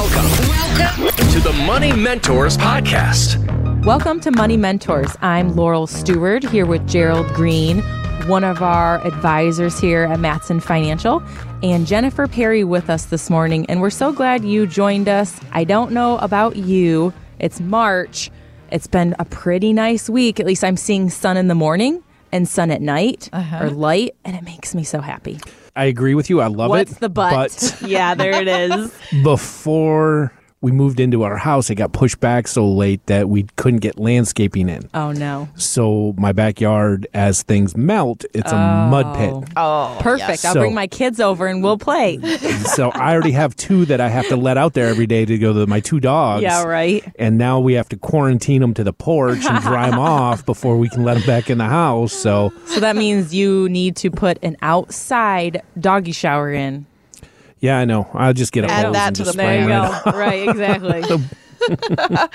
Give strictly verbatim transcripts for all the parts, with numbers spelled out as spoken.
Welcome, welcome to the Money Mentors Podcast. Welcome to Money Mentors. I'm Laurel Stewart here with Gerald Green, one of our advisors here at Mattson Financial, and Jennifer Perry with us this morning. And we're so glad you joined us. I don't know about you. It's March. It's been a pretty nice week. At least I'm seeing sun in the morning and sun at night uh-huh. or light, and it makes me so happy. I agree with you. I love What's it. What's the but? but yeah, there it is. Before we moved into our house, it got pushed back so late that we couldn't get landscaping in. Oh, no. So my backyard, as things melt, it's oh. a mud pit. Oh, perfect. Yes. I'll so, bring my kids over and we'll play. So I already have two that I have to let out there every day to go to my two dogs. Yeah, right. And now we have to quarantine them to the porch and dry them off before we can let them back in the house. So, so that means you need to put an outside doggy shower in. Yeah, I know. I'll just get a Add hose that and to just the spray right go. Right, exactly.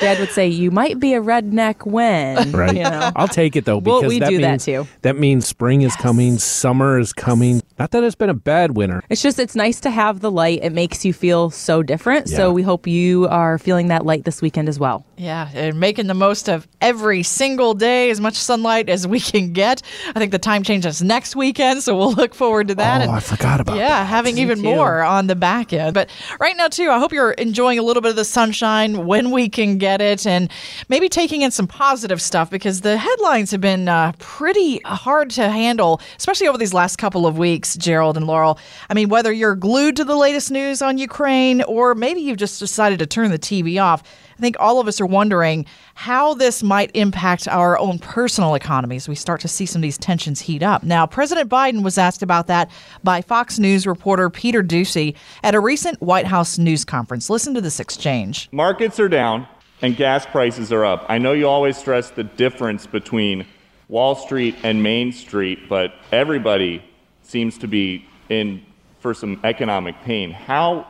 Dad would say, you might be a redneck when. Right. You know. I'll take it, though, because well, we that, do means, that, too. that means spring is yes. coming, summer is coming. Not that it's been a bad winter. It's just it's nice to have the light. It makes you feel so different. Yeah. So we hope you are feeling that light this weekend as well. Yeah, and making the most of every single day, as much sunlight as we can get. I think the time change is next weekend, so we'll look forward to that. Oh, and, I forgot about yeah, that. Yeah, having Me even too. more on the back end. But right now, too, I hope you're enjoying a little bit of the sunshine when we can get it, and maybe taking in some positive stuff, because the headlines have been uh, pretty hard to handle, especially over these last couple of weeks, Gerald and Laurel. I mean, whether you're glued to the latest news on Ukraine, or maybe you've just decided to turn the T V off, I think all of us are wondering how this might impact our own personal economies. We start to see some of these tensions heat up. Now, President Biden was asked about that by Fox News reporter Peter Doocy at a recent White House news conference. Listen to this exchange. Markets are down and gas prices are up. I know you always stress the difference between Wall Street and Main Street, but everybody seems to be in for some economic pain. How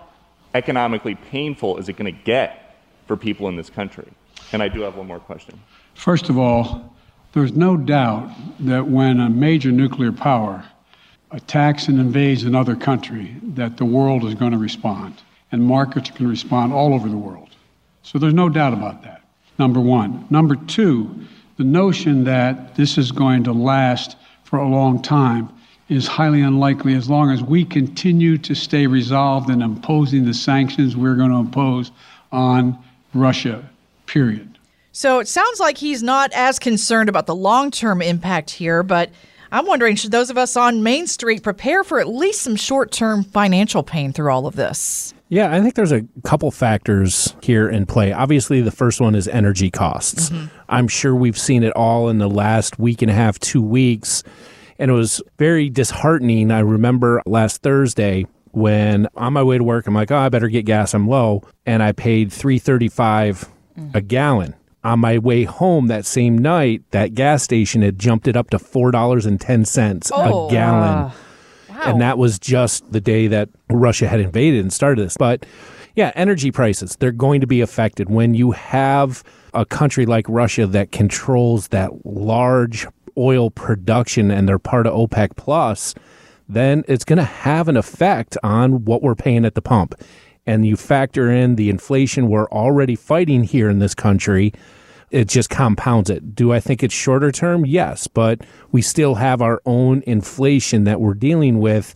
economically painful is it going to get for people in this country? And I do have one more question. First of all, there's no doubt that when a major nuclear power attacks and invades another country, that the world is going to respond, and markets can respond all over the world. So there's no doubt about that, number one. Number two, the notion that this is going to last for a long time is highly unlikely as long as we continue to stay resolved in imposing the sanctions we're going to impose on Russia, period. So it sounds like he's not as concerned about the long-term impact here, but I'm wondering, should those of us on Main Street prepare for at least some short-term financial pain through all of this? Yeah, I think there's a couple factors here in play. Obviously, the first one is energy costs. Mm-hmm. I'm sure we've seen it all in the last week and a half, two weeks, and it was very disheartening. I remember last Thursday, when on my way to work, I'm like, oh, I better get gas. I'm low. And I paid three thirty-five mm. a gallon. On my way home that same night, that gas station had jumped it up to four dollars and ten cents oh, a gallon. Uh, wow. And that was just the day that Russia had invaded and started this. But yeah, energy prices, they're going to be affected. When you have a country like Russia that controls that large oil production and they're part of OPEC plus, then it's going to have an effect on what we're paying at the pump. And you factor in the inflation we're already fighting here in this country, it just compounds it. Do I think it's shorter term? Yes, but we still have our own inflation that we're dealing with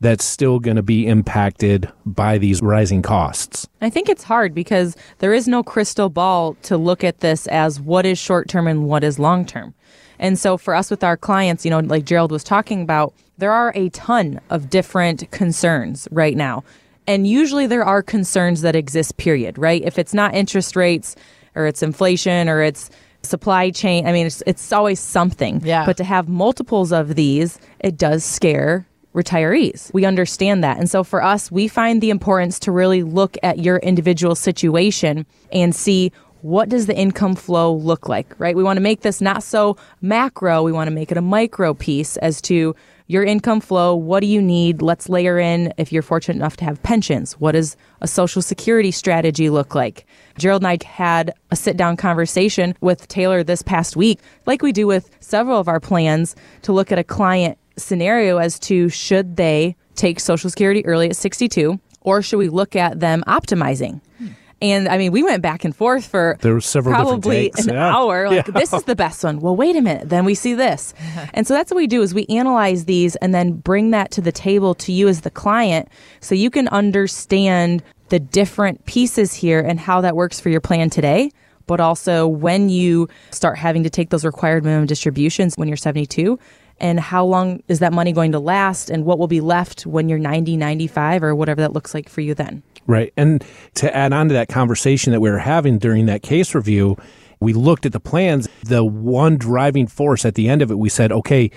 that's still going to be impacted by these rising costs. I think it's hard because there is no crystal ball to look at this as what is short term and what is long term. And so for us with our clients, you know, like Gerald was talking about, there are a ton of different concerns right now. And usually there are concerns that exist, period, right? If it's not interest rates or it's inflation or it's supply chain, I mean, it's, it's always something. Yeah. But to have multiples of these, it does scare retirees. We understand that. And so for us, we find the importance to really look at your individual situation and see what does the income flow look like, right? We want to make this not so macro. We want to make it a micro piece as to your income flow. What do you need? Let's layer in, if you're fortunate enough to have pensions, what does a Social Security strategy look like? Gerald and I had a sit-down conversation with Taylor this past week, like we do with several of our plans, to look at a client scenario as to should they take Social Security early at sixty-two or should we look at them optimizing? Hmm. And I mean, we went back and forth for there were several probably an yeah. hour. Like, yeah. this is the best one. Well, wait a minute. Then we see this. And so that's what we do is we analyze these and then bring that to the table to you as the client so you can understand the different pieces here and how that works for your plan today. But also when you start having to take those required minimum distributions when you're seventy-two and how long is that money going to last and what will be left when you're ninety, ninety-five or whatever that looks like for you then. Right. And to add on to that conversation that we were having during that case review, we looked at the plans. The one driving force at the end of it, we said, okay,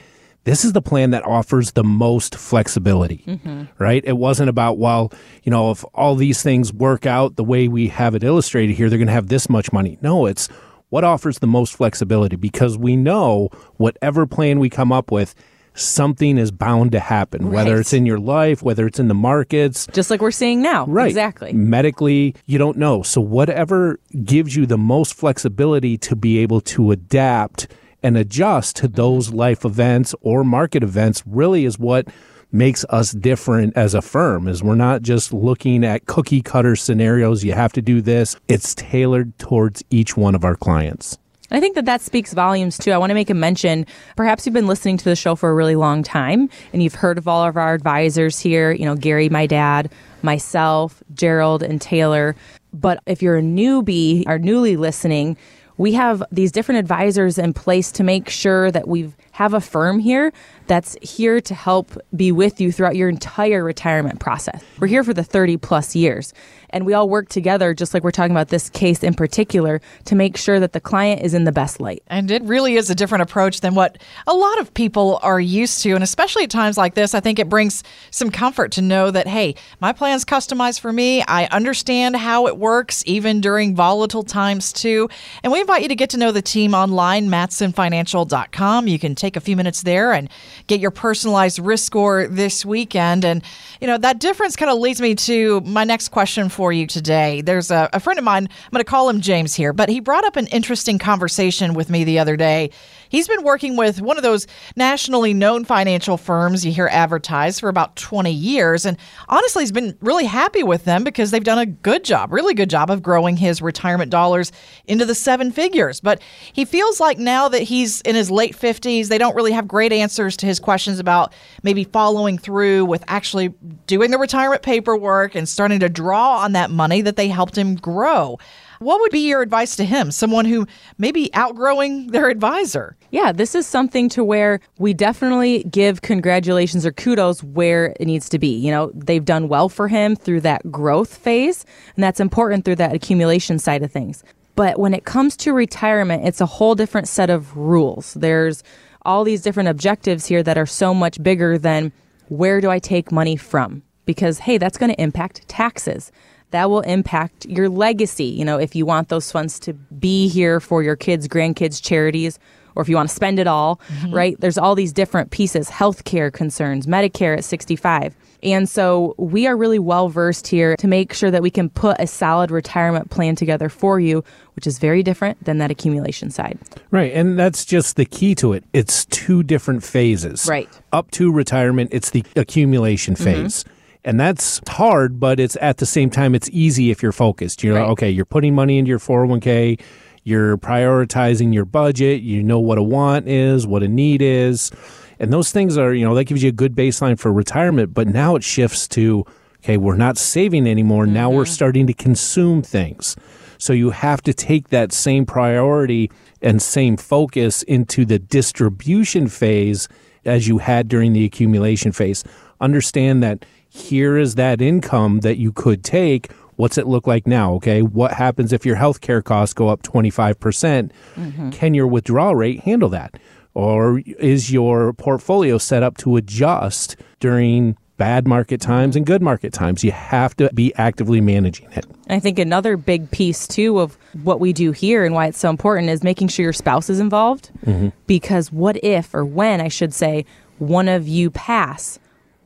this is the plan that offers the most flexibility, mm-hmm. right? It wasn't about, well, you know, if all these things work out the way we have it illustrated here, they're going to have this much money. No, it's what offers the most flexibility because we know whatever plan we come up with, something is bound to happen, right. whether it's in your life, whether it's in the markets. Just like we're seeing now. Right. Exactly. Medically, you don't know. So whatever gives you the most flexibility to be able to adapt and adjust to those life events or market events really is what makes us different as a firm, is we're not just looking at cookie cutter scenarios. You have to do this. It's tailored towards each one of our clients. I think that that speaks volumes, too. I want to make a mention. Perhaps you've been listening to the show for a really long time, and you've heard of all of our advisors here, you know, Gary, my dad, myself, Gerald, and Taylor. But if you're a newbie or newly listening, we have these different advisors in place to make sure that we have a firm here that's here to help be with you throughout your entire retirement process. We're here for the thirty plus years. And we all work together, just like we're talking about this case in particular, to make sure that the client is in the best light. And it really is a different approach than what a lot of people are used to. And especially at times like this, I think it brings some comfort to know that, hey, my plan's customized for me. I understand how it works, even during volatile times, too. And we invite you to get to know the team online, Mattson Financial dot com. You can take a few minutes there and get your personalized risk score this weekend. And, you know, that difference kind of leads me to my next question for you today. There's a, a friend of mine, I'm going to call him James here, but he brought up an interesting conversation with me the other day. He's been working with one of those nationally known financial firms you hear advertised for about twenty years. And honestly, he's been really happy with them because they've done a good job, really good job of growing his retirement dollars into the seven figures. But he feels like now that he's in his late fifties, they don't really have great answers to his questions about maybe following through with actually doing the retirement paperwork and starting to draw on on that money that they helped him grow. What would be your advice to him, someone who may be outgrowing their advisor? Yeah, this is something to where we definitely give congratulations or kudos where it needs to be. You know, they've done well for him through that growth phase, and that's important through that accumulation side of things. But when it comes to retirement, it's a whole different set of rules. There's all these different objectives here that are so much bigger than where do I take money from? Because, hey, that's going to impact taxes. That will impact your legacy. You know, if you want those funds to be here for your kids, grandkids, charities, or if you want to spend it all, mm-hmm. right? There's all these different pieces, healthcare concerns, Medicare at sixty-five. And so we are really well versed here to make sure that we can put a solid retirement plan together for you, which is very different than that accumulation side. Right. And that's just the key to it. It's two different phases. Right. Up to retirement, it's the accumulation phase. Mm-hmm. And that's hard, but it's at the same time, it's easy if you're focused. You're right. like, okay, you're putting money into your four oh one k, you're prioritizing your budget, you know what a want is, what a need is. And those things are, you know, that gives you a good baseline for retirement. But now it shifts to, okay, we're not saving anymore. Mm-hmm. Now we're starting to consume things. So you have to take that same priority and same focus into the distribution phase as you had during the accumulation phase. Understand that. Here is that income that you could take. What's it look like now? Okay. What happens if your healthcare costs go up twenty-five percent? Mm-hmm. Can your withdrawal rate handle that? Or is your portfolio set up to adjust during bad market times and good market times? You have to be actively managing it. I think another big piece, too, of what we do here and why it's so important is making sure your spouse is involved. Mm-hmm. Because what if, or when, I should say, one of you pass?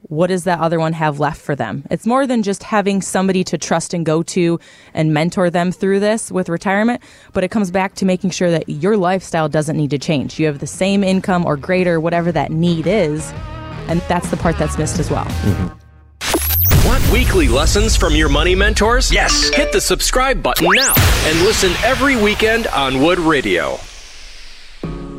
What does that other one have left for them? It's more than just having somebody to trust and go to and mentor them through this with retirement, but it comes back to making sure that your lifestyle doesn't need to change. You have the same income or greater, whatever that need is, and that's the part that's missed as well. Mm-hmm. Want weekly lessons from your money mentors? Yes. Hit the subscribe button now and listen every weekend on Wood Radio.